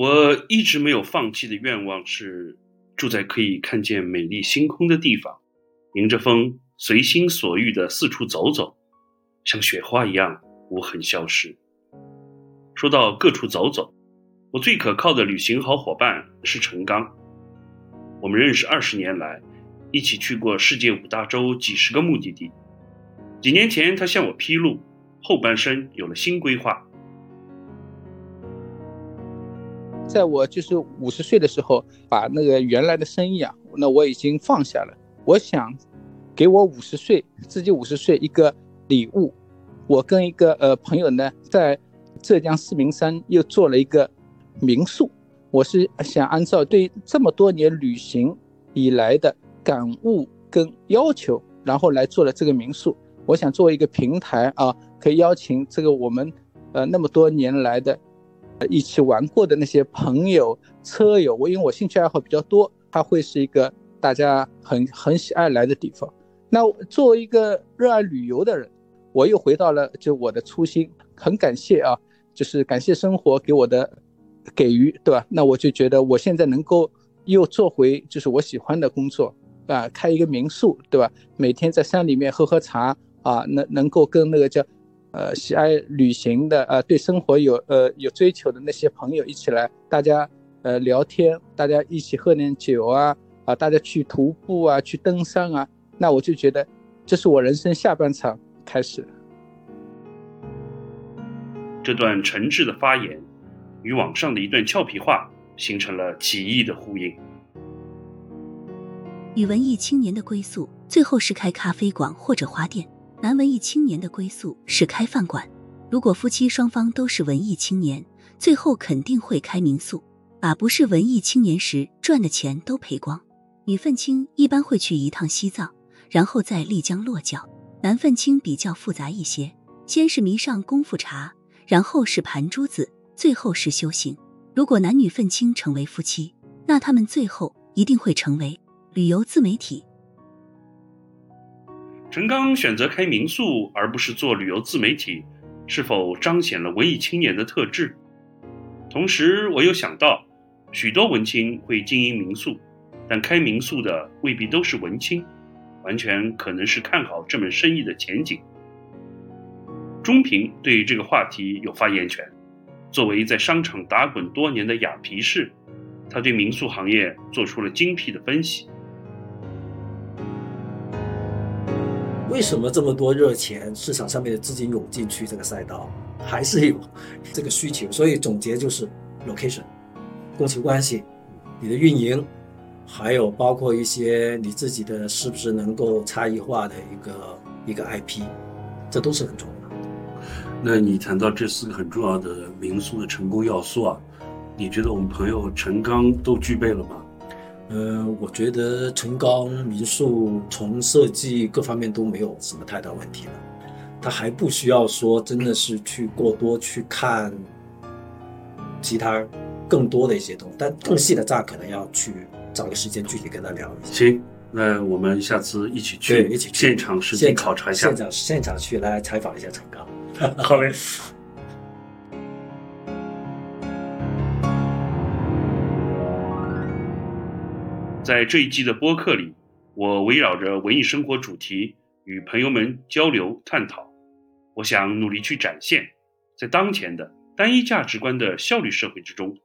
我一直没有放弃的愿望是住在可以看见美丽星空的地方，迎着风随心所欲地四处走走，像雪花一样无痕消失。说到各处走走，我最可靠的旅行好伙伴是陈刚。我们认识20年来，一起去过世界5大洲几10个目的地。几年前他向我披露，后半生有了新规划。在我就是50岁的时候，把那个原来的生意啊，那我已经放下了。我想给我自己50岁一个礼物。我跟一个朋友呢，在浙江四明山又做了一个民宿。我是想按照对这么多年旅行以来的感悟跟要求，然后来做了这个民宿。我想做一个平台啊，可以邀请这个我们那么多年来的一起玩过的那些朋友车友，因为我兴趣爱好比较多，它会是一个大家很喜爱来的地方。那作为一个热爱旅游的人，我又回到了就我的初心，很感谢啊，就是感谢生活给我的给予，对吧？那我就觉得我现在能够又做回就是我喜欢的工作啊，开一个民宿，对吧？每天在山里面喝茶啊，能够跟那个叫喜爱旅行的对生活有追求的那些朋友一起来，大家聊天，大家一起喝点酒啊，大家去徒步啊，去登山啊。那我就觉得这是我人生下半场开始。这段诚挚的发言与网上的一段俏皮话形成了奇异的呼应。与文艺青年的归宿最后是开咖啡馆或者花店，男文艺青年的归宿是开饭馆。如果夫妻双方都是文艺青年，最后肯定会开民宿，把不是文艺青年时赚的钱都赔光。女愤青一般会去一趟西藏，然后在丽江落脚。男愤青比较复杂一些，先是迷上功夫茶，然后是盘珠子，最后是修行。如果男女愤青成为夫妻，那他们最后一定会成为旅游自媒体。陈刚选择开民宿而不是做旅游自媒体，是否彰显了文艺青年的特质？同时我又想到，许多文青会经营民宿，但开民宿的未必都是文青，完全可能是看好这门生意的前景。钟平对这个话题有发言权，作为在商场打滚多年的雅皮士，他对民宿行业做出了精辟的分析。为什么这么多热钱市场上面的资金涌进去这个赛道，还是有这个需求？所以总结就是 location 供求关系，你的运营，还有包括一些你自己的是不是能够差异化的一个 IP， 这都是很重要的。那你谈到这4个很重要的民宿的成功要素啊，你觉得我们朋友陈刚都具备了吗？我觉得陈刚民宿从设计各方面都没有什么太大问题了，他还不需要说真的是去过多去看其他更多的一些东西，但更细的账可能要去找个时间具体跟他聊一下。行，那我们下次一起去现场实地考察一下，现场去来采访一下陈刚。好嘞。在这一季的播客里，我围绕着文艺生活主题与朋友们交流探讨。我想努力去展现，在当前的单一价值观的效率社会之中，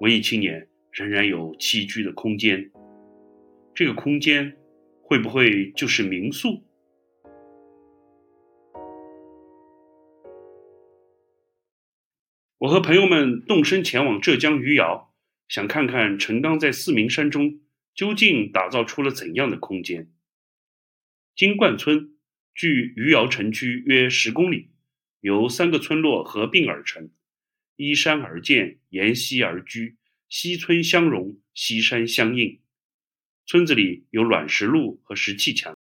文艺青年仍然有栖居的空间。这个空间会不会就是民宿？我和朋友们动身前往浙江余姚，想看看陈刚在四明山中究竟打造出了怎样的空间？金冠村距余姚城区约10公里，由3个村落合并而成，依山而建，沿溪而居，西村相融，西山相映。村子里有卵石路和石砌墙，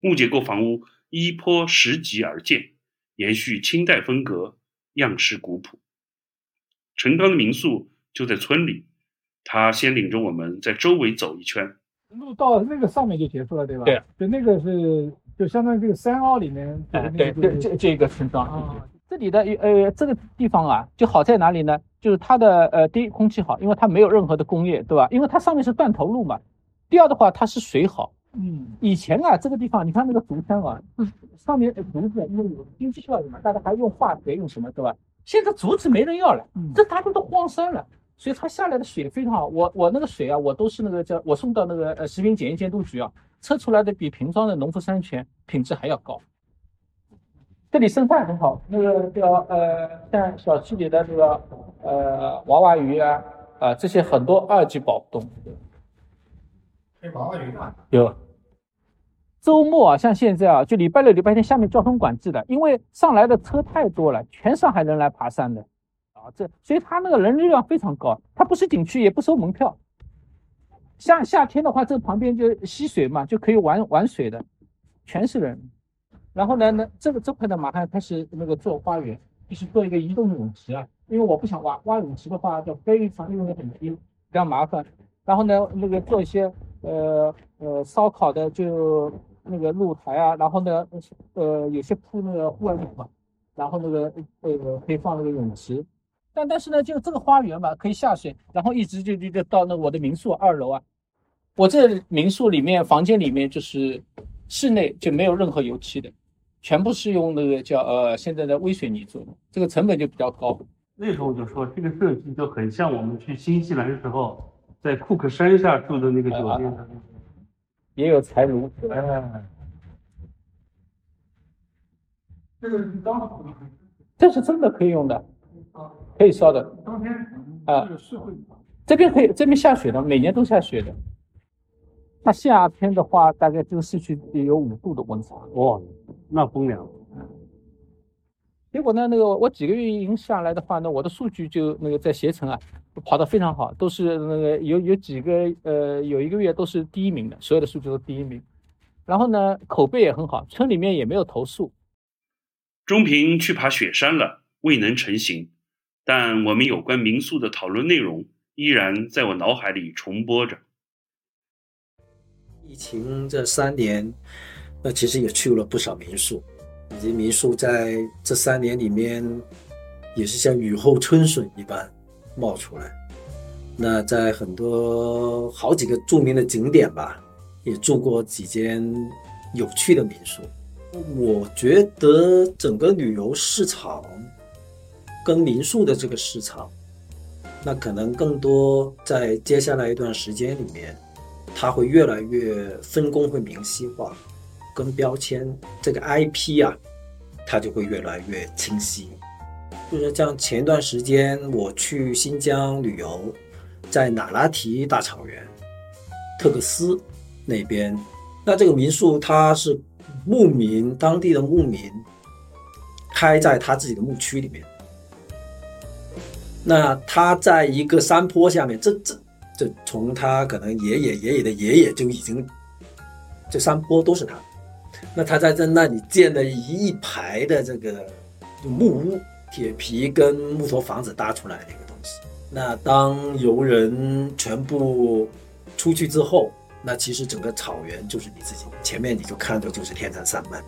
木结构房屋依坡石级而建，延续清代风格，样式古朴。陈刚的民宿就在村里，他先领着我们在周围走一圈，路到那个上面就结束了，对吧？对，就那个是就相当于这个山坳里面。对，这个村庄。这里的这个地方啊，就好在哪里呢？就是它的第一空气好，因为它没有任何的工业，对吧？因为它上面是断头路嘛。第二的话，它是水好。嗯，以前啊，这个地方你看那个竹山啊，上面竹子因为有经济效益嘛，大家还用化肥用什么，对吧？现在竹子没人要了，这大家都荒山了，所以它下来的水非常好。我那个水啊，我都是那个叫我送到那个食品检验监督局啊，测出来的比瓶装的农夫山泉品质还要高。这里生态很好，那个叫像小区里的这个娃娃鱼啊，这些很多二级保护动物。对，娃娃鱼啊，有。周末啊，像现在啊，就礼拜六、礼拜天，下面交通管制的，因为上来的车太多了，全上海人来爬山的，啊，所以它那个人流量非常高，它不是景区，也不收门票。像夏天的话，这旁边就溪水嘛，就可以玩水的，全是人。然后呢，这块呢，马上开始那个做花园，就是做一个移动泳池啊，因为我不想挖泳池的话，就非常用的很低，比较麻烦。然后呢，那个做一些烧烤的就。那个露台啊，然后呢，有些铺那个户外木板，然后那个可以放那个泳池，但是呢，就这个花园嘛，可以下水，然后一直就到那我的民宿2楼啊，我这民宿里面房间里面就是室内就没有任何油漆的，全部是用那个叫现在的微水泥做的，这个成本就比较高。那时候我就说这个设计就很像我们去新西兰的时候在库克山下住的那个酒店。也有柴炉，这个是当时，这是真的可以用的，可以烧的。当天啊，这边可以，这边下雪的，每年都下雪的。那夏天的话，大概这个市区也有5度的温差，哇，那风凉。结果呢，那个我几个月运营下来的话呢，我的数据就那个在携程啊跑得非常好，都是那个有几个有一个月都是第一名的，所有的数据都第一名。然后呢，口碑也很好，村里面也没有投诉。中平去爬雪山了，未能成行，但我们有关民宿的讨论内容依然在我脑海里重播着。疫情这3年，那其实也去了不少民宿。以及民宿在这3年里面也是像雨后春笋一般冒出来，那在很多好几个著名的景点吧也住过几间有趣的民宿。我觉得整个旅游市场跟民宿的这个市场，那可能更多在接下来一段时间里面它会越来越分工，会明晰化，跟标签这个 IP 啊，它就会越来越清晰。就是像前段时间我去新疆旅游，在那拉提大草原特克斯那边，那这个民宿它是牧民，当地的牧民开在他自己的牧区里面，那他在一个山坡下面，这从他可能爷爷的爷爷就已经，这山坡都是他，那他在那里建了一排的这个木屋，铁皮跟木头房子搭出来的一个东西。那当游人全部出去之后，那其实整个草原就是你自己，前面你就看到就是天山山脉，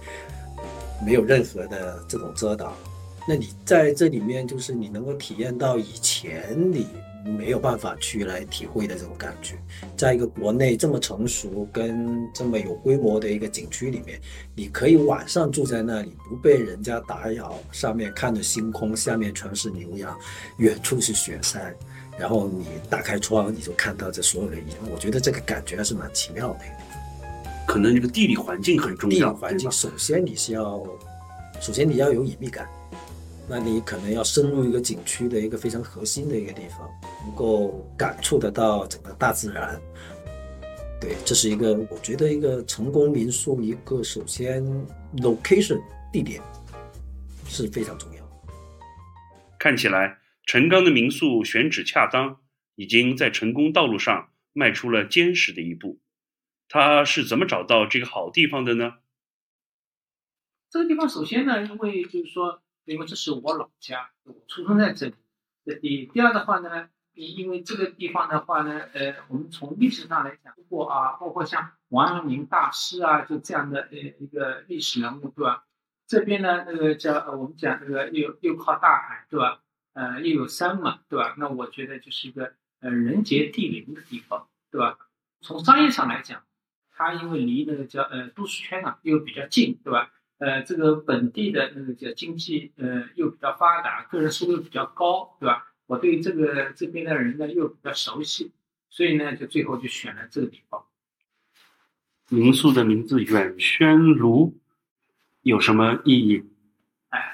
没有任何的这种遮挡。那你在这里面就是你能够体验到以前你没有办法去来体会的这种感觉，在一个国内这么成熟跟这么有规模的一个景区里面，你可以晚上住在那里不被人家打扰，上面看着星空，下面全是牛羊，远处是雪山，然后你打开窗你就看到这所有的一样，我觉得这个感觉还是蛮奇妙的。可能这个地理环境很重要，地理环境首先你要有隐秘感，那你可能要深入一个景区的一个非常核心的一个地方，能够感触得到整个大自然。对，这是一个我觉得一个成功民宿，一个首先 location 地点是非常重要。看起来陈刚的民宿选址恰当，已经在成功道路上迈出了坚实的一步。他是怎么找到这个好地方的呢？这个地方首先呢，因为这是我老家，我出生在这里。第二的话呢，因为这个地方的话呢，我们从历史上来讲，包括像王阳明大师啊，就这样的一个历史人物，对吧？这边呢，那个叫我们讲那个又靠大海，对吧？又有山嘛，对吧？那我觉得就是一个人杰地灵的地方，对吧？从商业上来讲，它因为离那个叫都市圈啊又比较近，对吧？这个本地的那个叫经济又比较发达，个人收入比较高，对吧？我对这边的人呢又比较熟悉，所以呢，就最后就选了这个地方。民宿的名字远轩庐有什么意义？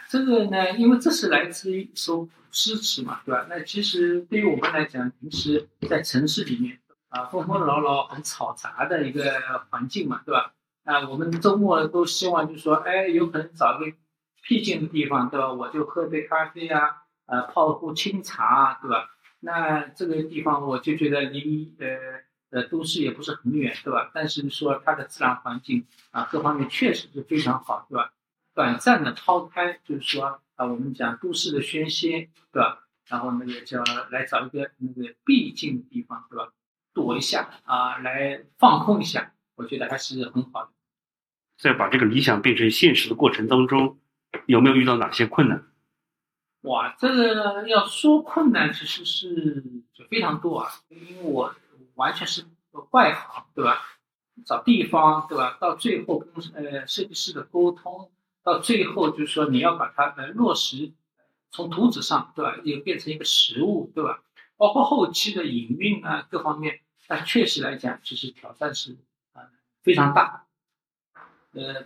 这个呢，因为这是来自于一首古诗词嘛，对吧？那其实对于我们来讲，平时在城市里面啊，纷纷扰扰、很嘈杂的一个环境嘛，对吧？啊，我们周末都希望就是说，有可能找个僻静的地方，对吧？我就喝杯咖啡啊。泡壶清茶啊，对吧？那这个地方我就觉得离都市也不是很远，对吧？但是说它的自然环境啊，各方面确实是非常好，对吧？短暂的抛开，就是说啊，我们讲都市的喧嚣，对吧？然后那个叫来找一个那个僻静的地方，对吧？躲一下啊，来放空一下，我觉得还是很好的。在把这个理想变成现实的过程当中，有没有遇到哪些困难？哇，这个要说困难其实是非常多啊，因为我完全是外行，对吧？找地方，对吧？到最后跟设计师的沟通，到最后就是说你要把它落实，从图纸上，对吧？也变成一个实物，对吧？包括后期的营运啊，各方面，那确实来讲，其实挑战是非常大。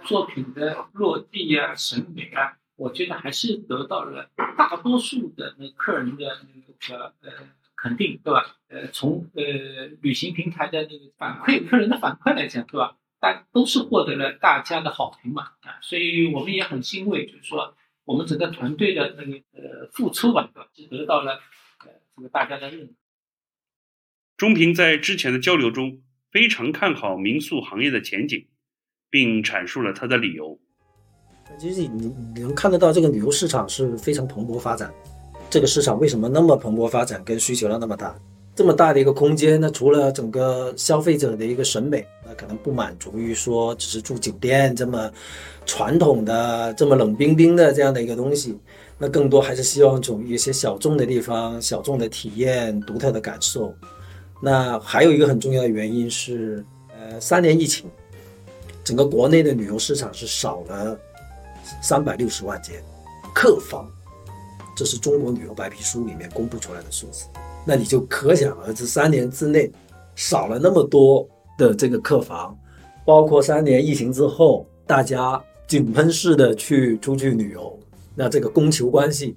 作品的落地啊，审美啊。我觉得还是得到了大多数的客人的肯定，对吧？从旅行平台的那个反馈，客人的反馈来讲，对吧？都是获得了大家的好评嘛，啊，所以我们也很欣慰，就是说我们整个团队的那个付出吧，对吧？是得到了这个大家的认可。钟平在之前的交流中非常看好民宿行业的前景，并阐述了他的理由。其实你能看得到这个旅游市场是非常蓬勃发展，这个市场为什么那么蓬勃发展跟需求量那么大，这么大的一个空间，那除了整个消费者的一个审美，那可能不满足于说只是住酒店这么传统的这么冷冰冰的这样的一个东西，那更多还是希望从一些小众的地方，小众的体验，独特的感受。那还有一个很重要的原因是3年疫情，整个国内的旅游市场是少了360万间客房，这是中国旅游白皮书里面公布出来的数字。那你就可想而知，3年之内少了那么多的这个客房，包括3年疫情之后，大家井喷式的出去旅游，那这个供求关系，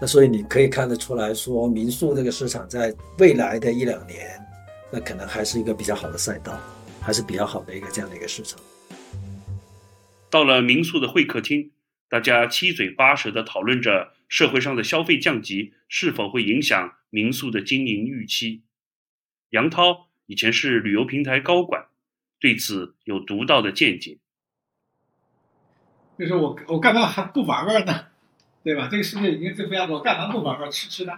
那所以你可以看得出来说，民宿这个市场在未来的1-2年，那可能还是一个比较好的赛道，还是比较好的一个这样的一个市场。到了民宿的会客厅，大家七嘴八舌地讨论着社会上的消费降级是否会影响民宿的经营预期。杨涛以前是旅游平台高管，对此有独到的见解。就是我干嘛还不玩玩呢？对吧？这个世界已经这副样子，我干嘛不玩玩吃吃呢？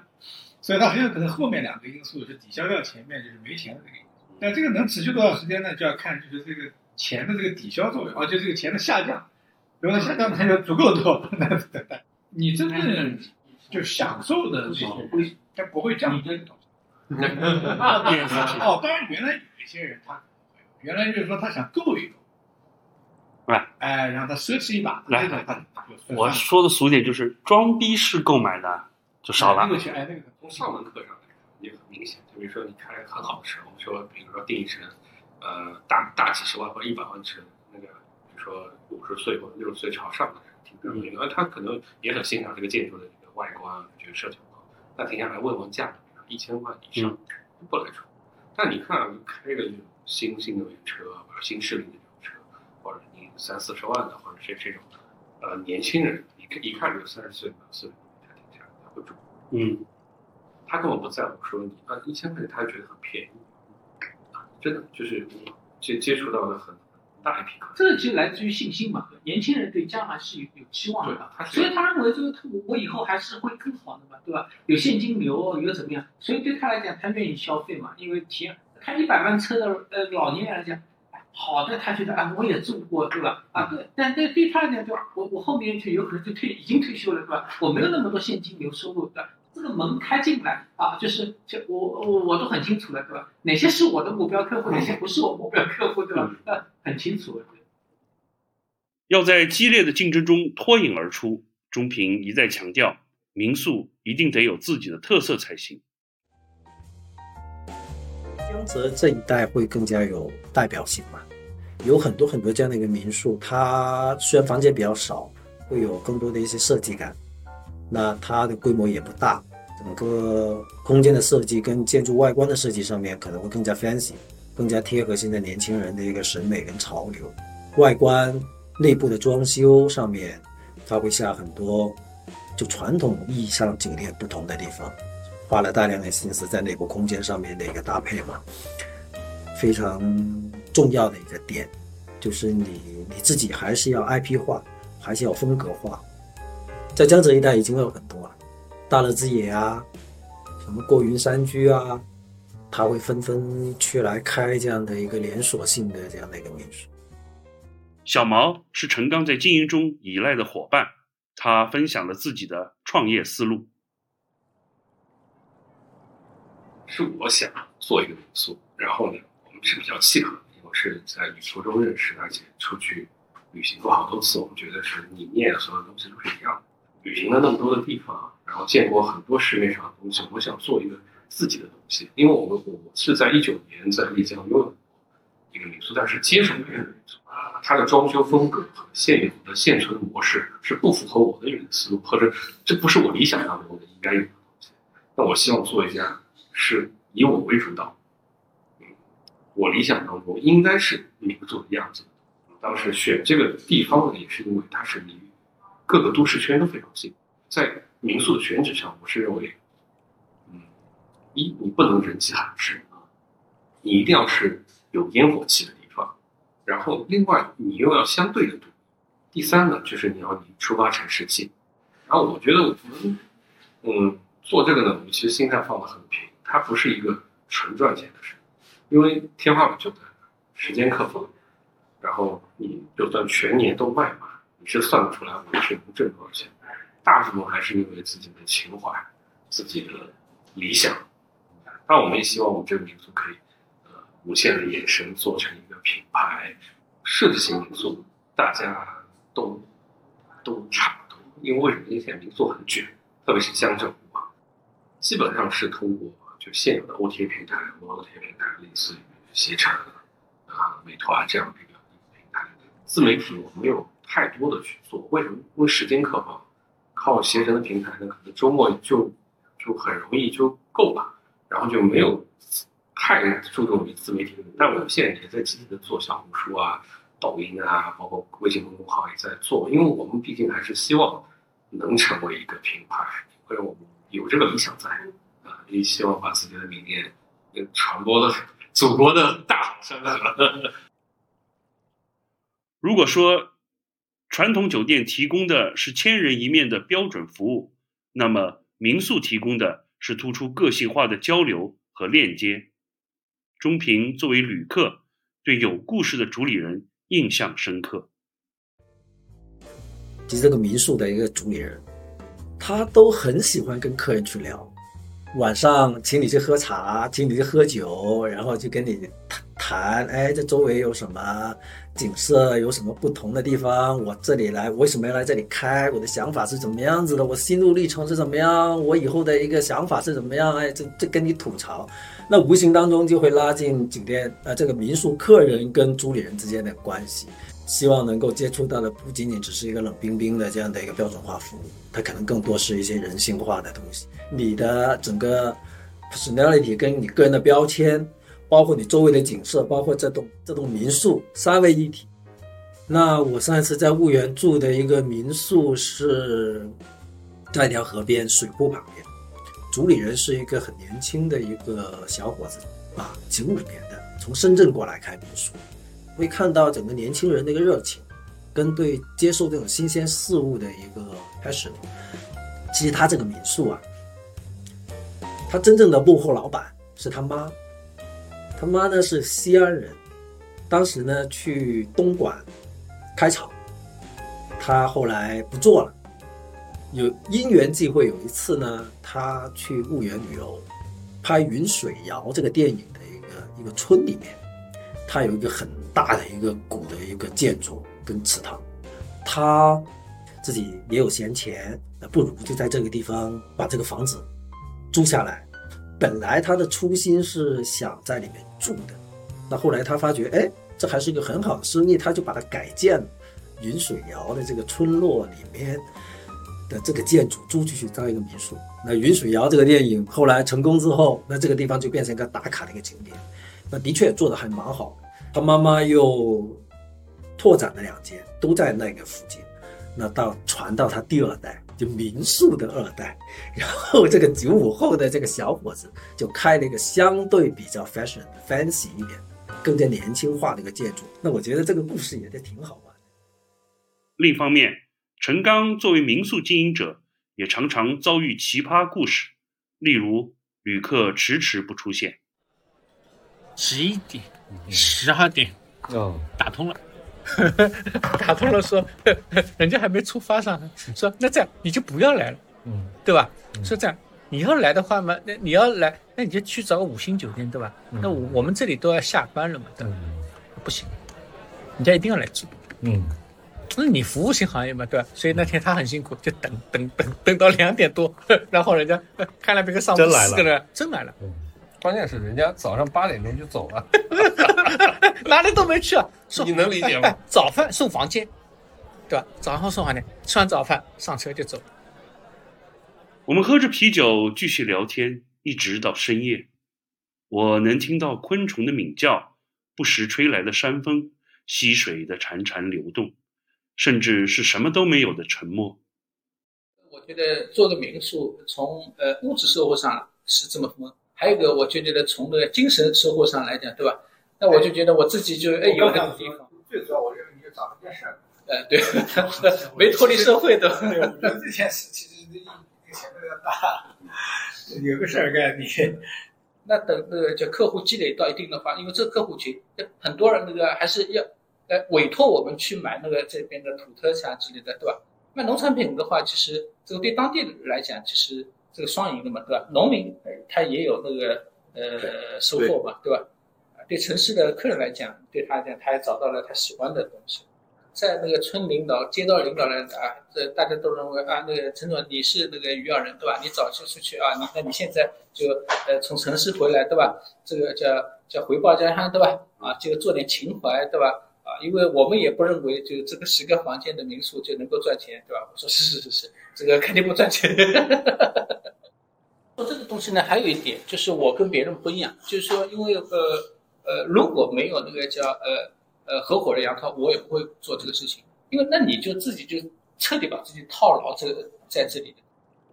所以它很有可能后面2个因素是抵消掉前面就是没钱的这个因素。但这个能持续多少时间呢？就要看就是这个。钱的这个抵消作用啊，就是这个钱的下降，如果下降它就足够多，你真正就享受的这些，它不会降低这个东西。当然原来有一些人他原来就是说他想够一够，哎，让他奢侈一把，我说的俗点就是装逼式购买的就少了。那个从上文课上来看也很明显，就比如说你看了很好吃，我们说比如说定义成。大70万或100万是那个，比如说50岁或60岁朝上的人听到这个，他可能也很欣赏这个建筑的这个外观啊，觉得设计很好。那停下来问问价格，1000万以上不来说。但你看开一个新能源车，或者新势力的这种车，或者你30-40万的，或者是这种年轻人，一看就30岁到40岁，他停下来他会住。他根本不在乎说你1000块钱，他觉得很便宜。真的就是接触到了很大一批客人，这其实来自于信心嘛。年轻人对将来是有期望的，所以他认为这个我以后还是会更好的嘛，对吧？有现金流，有怎么样？所以对他来讲，他愿意消费嘛。因为开100万车的老年人来讲，好的，他觉得啊，我也住过，对吧？啊，对。但对他呢，对吧？我后面就有可能就已经退休了，对吧？我没有那么多现金流收入，对吧？这个门开进来啊，就我都很清楚了，对吧？哪些是我的目标客户，哪些不是我目标客户，对吧？很清楚了。要在激烈的竞争中脱颖而出，钟平一再强调，民宿一定得有自己的特色才行。江浙这一带会更加有代表性嘛？有很多这样的一个民宿，它虽然房间比较少，会有更多的一些设计感。那它的规模也不大，整个空间的设计跟建筑外观的设计上面可能会更加 fancy， 更加贴合现在年轻人的一个审美跟潮流。外观内部的装修上面，它会下很多就传统意义上几个不同的地方，花了大量的心思在内部空间上面的一个搭配嘛。非常重要的一个点就是你自己还是要 IP 化，还是要风格化。在江浙一带已经有很多了，大乐之野啊，什么过云山居啊，它会纷纷去来开这样的一个连锁性的这样的一个民宿。小毛是陈刚在经营中依赖的伙伴，他分享了自己的创业思路。是我想做一个民宿，然后呢，我们是比较契合的，我是在旅途中认识，而且出去旅行过好多次，我们觉得是理念所有东西都是一样的。旅行了那么多的地方，然后见过很多市面上的东西，我想做一个自己的东西。因为我是在19年在丽江拥有一个民宿，但是街上的民宿，它的装修风格和现有的现存模式是不符合我的原思路，或者这不是我理想当中的应该有的东西。那我希望做一下是以我为主导，我理想当中应该是民宿的样子。当时选这个地方呢，也是因为它是离各个都市圈都非常近。在民宿的选址上，我是认为，你不能人迹罕至，你一定要是有烟火气的地方。然后，另外你又要相对的独立。第三呢，就是你要离出发城市近。然后我觉得我们，做这个呢，我其实心态放得很平，它不是一个纯赚钱的事，因为天花板就在时间客房。然后你就算全年都卖嘛，你是算不出来我是能挣多少钱。大部分还是因为自己的情怀、自己的理想。但我们也希望我们这个民宿可以无限的延伸，做成一个品牌设计型民宿。大家都差不多，因为为什么现在民宿很卷，特别是江浙沪啊，基本上是通过就现有的 OTA 平台、OTA 平台类似于携程啊、美团这样的。自媒体我没有太多的去做，为什么？因为时间客房靠携程的平台呢，可能周末就很容易就够了，然后就没有太注重于自媒体。但我们现在也在积极的做小红书啊、抖音啊，包括微信公众号也在做，因为我们毕竟还是希望能成为一个品牌，因为我们有这个理想在啊，也希望把自己的理念传播的祖国的大山如果说传统酒店提供的是千人一面的标准服务，那么民宿提供的是突出个性化的交流和链接。钟平作为旅客，对有故事的主理人印象深刻。其实这个民宿的一个主理人，他都很喜欢跟客人去聊，晚上请你去喝茶，请你去喝酒，然后就跟你谈，哎，这周围有什么景色，有什么不同的地方，我这里来，我为什么要来这里开，我的想法是怎么样子的，我心路历程是怎么样，我以后的一个想法是怎么样，哎，这跟你吐槽，那无形当中就会拉近酒店这个民宿客人跟主理人之间的关系。希望能够接触到的不仅仅只是一个冷冰冰的这样的一个标准化服务，它可能更多是一些人性化的东西。你的整个 personality 跟你个人的标签，包括你周围的景色，包括这栋民宿，三位一体。那我上一次在婺源住的一个民宿是在一条河边水库旁边，主理人是一个很年轻的一个小伙子啊，95年的，从深圳过来开民宿，会看到整个年轻人的一个热情，跟对接受这种新鲜事物的一个passion。其实他这个民宿啊，他真正的幕后老板是他妈呢是西安人，当时呢去东莞开场，他后来不做了。有因缘际会，有一次呢他去婺源旅游，拍《云水谣》这个电影的一个村里面，他有一个很大的一个古的一个建筑跟祠堂，他自己也有闲钱，不如就在这个地方把这个房子租下来。本来他的初心是想在里面住的，那后来他发觉这还是一个很好的生意，他就把它改建了。云水谣的这个村落里面的这个建筑租出去当一个民宿。那云水谣这个电影后来成功之后，那这个地方就变成一个打卡的一个景点，那的确做得还蛮好。他妈妈又拓展了2间，都在那个附近，那传到他第2代，就民宿的2代。然后这个95后的这个小伙子就开了一个相对比较 fashion fancy 一点，更加年轻化的一个建筑。那我觉得这个故事也挺好玩。另一方面，陈刚作为民宿经营者也常常遭遇奇葩故事，例如旅客迟迟不出现。11点、12点、打通了打通了说人家还没出发上，说那这样你就不要来了，对吧？说这样你要来的话嘛，那你要来那你就去找个5星酒店，对吧？那我们这里都要下班了嘛，对吧？不行，人家一定要来住。那你服务型行业嘛，对吧？所以那天他很辛苦，就等到2点多，然后人家看了别个上午4个人真来了。关键是人家早上8点钟就走了哪里都没去啊。你能理解吗？早饭送房间，对吧？早上送房间，吃完早饭上车就走。我们喝着啤酒继续聊天，一直到深夜。我能听到昆虫的鸣叫，不时吹来的山风，溪水的潺潺流动，甚至是什么都没有的沉默。我觉得做个民宿从物质收获上是这么多，还有一个，我就觉得从这个精神收获上来讲，对吧？那我就觉得我自己就有那个地方。最主要，我认为你就找了件事儿。对，没脱离社会的。对，我觉得这件事其实前面要大，有个事儿干你。那等就客户积累到一定的话，因为这个客户群很多人那个还是要委托我们去买那个这边的土特产之类的，对吧？卖农产品的话，其实这个对当地人来讲，其实。这个双赢的嘛，对吧？农民他也有那个收获嘛，对吧？对城市的客人来讲，对他来讲，他也找到了他喜欢的东西。在那个村领导、街道领导来大家都认为啊，那个陈总你是那个余姚人，对吧？你早就出去啊，那你现在就从城市回来，对吧？这个叫回报家乡，对吧？啊，这个做点情怀，对吧？啊，因为我们也不认为就这个10个房间的民宿就能够赚钱，对吧？我说是，这个肯定不赚钱。这个东西呢，还有一点就是我跟别人不一样，就是说，因为如果没有那个叫合伙人养套，我也不会做这个事情，因为那你就自己就彻底把自己套牢这个在这里的。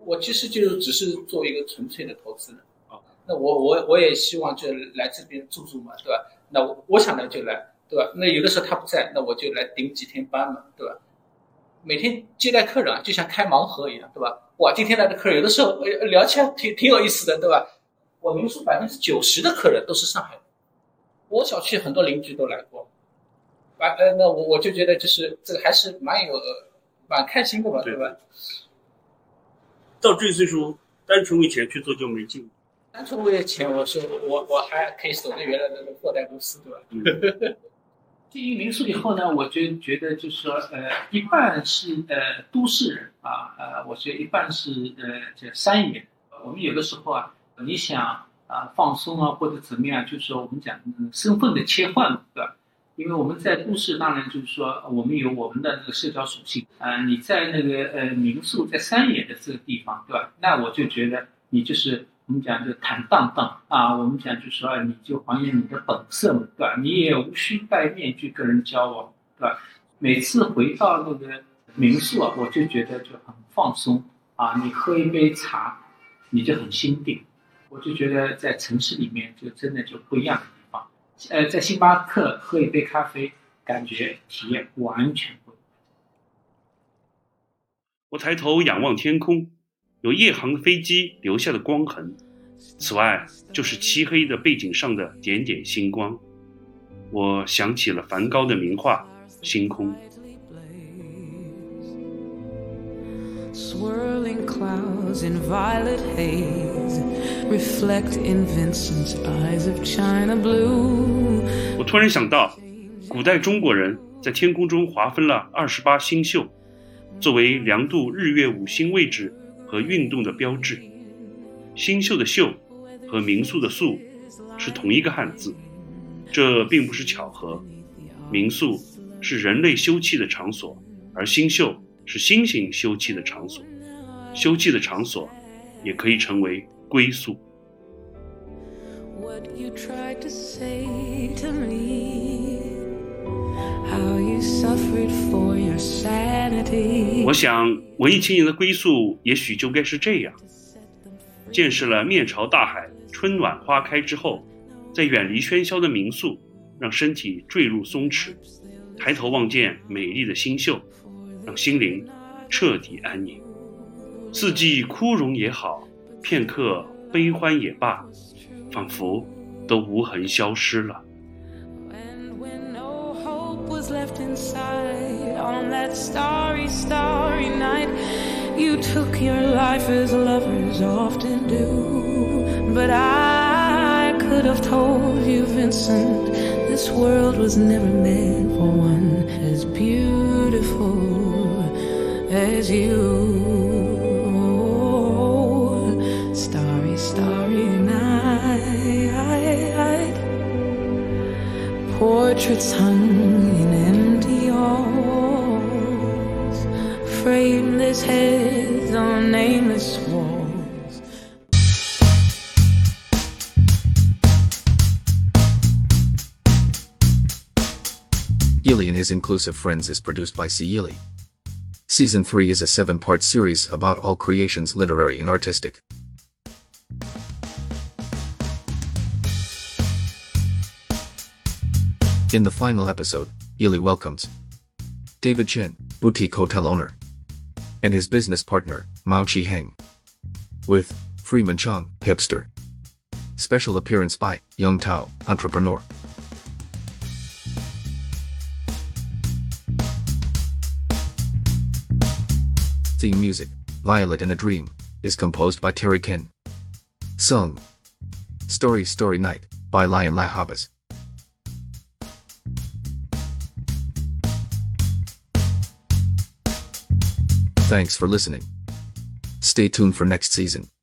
我其实就只是做一个纯粹的投资人啊，那我也希望就来这边住住嘛，对吧？那我想来就来，对吧？那有的时候他不在，那我就来顶几天班嘛，对吧？每天接待客人啊，就像开盲盒一样，对吧？哇，今天来的客人有的时候聊起来挺有意思的，对吧？我民宿90%的客人都是上海人，我小区很多邻居都来过，那我就觉得就是这个还是蛮开心的吧，对吧？到这岁数，单纯为钱去做就没劲。单纯为钱，我说我还可以守着原来的货代公司，对吧？进入民宿以后呢，我就觉得就是说，一半是都市人啊，我觉得一半是这山野人。我们有的时候啊，你想啊放松啊或者怎么样，就是说我们讲身份的切换嘛，对吧？因为我们在都市当然就是说我们有我们的那个社交属性啊，你在那个民宿在山野的这个地方，对吧？那我就觉得你就是我们讲就坦荡荡啊，我们讲就是说你就还原你的本色嘛，对吧？你也无需戴面具跟人交往，对吧？每次回到那个民宿啊，我就觉得就很放松啊，你喝一杯茶，你就很心定。我就觉得在城市里面就真的就不一样的地方，在星巴克喝一杯咖啡，感觉体验完全不一样。我抬头仰望天空。有夜航的飞机留下的光痕，此外就是漆黑的背景上的点点星光。我想起了梵高的名画《星空》。Swirling clouds in violet haze reflect in Vincent's eyes of China blue。 我突然想到，古代中国人在天空中划分了28星宿，作为量度日月五星位置和运动的标志。星宿的宿和民宿的宿是同一个汉字，这并不是巧合。民宿是人类休憩的场所，而星宿是星星休憩的场所，休憩的场所也可以成为归宿。我想文艺青年的归宿也许就该是这样，见识了面朝大海春暖花开之后，在远离喧嚣的民宿，让身体坠入松弛，抬头望见美丽的星宿，让心灵彻底安宁。四季枯荣也好，片刻悲欢也罢，仿佛都无痕消失了。As you, starry, starry night, portraits hung in empty halls, frameless heads on nameless walls. Yili and His Inclusive Friends is produced by C. Yili.Season 3 is a 7-part series about all creations literary and artistic. In the final episode, Yili welcomes David Chen, boutique hotel owner, and his business partner, Mao Chi-Heng, with Freeman Chang, hipster. Special appearance by Young Tao, entrepreneur.Theme music, Violet in a Dream, is composed by Terry Kin Sung. Starry, Starry Night, by Lion Lahabas. Thanks for listening. Stay tuned for next season.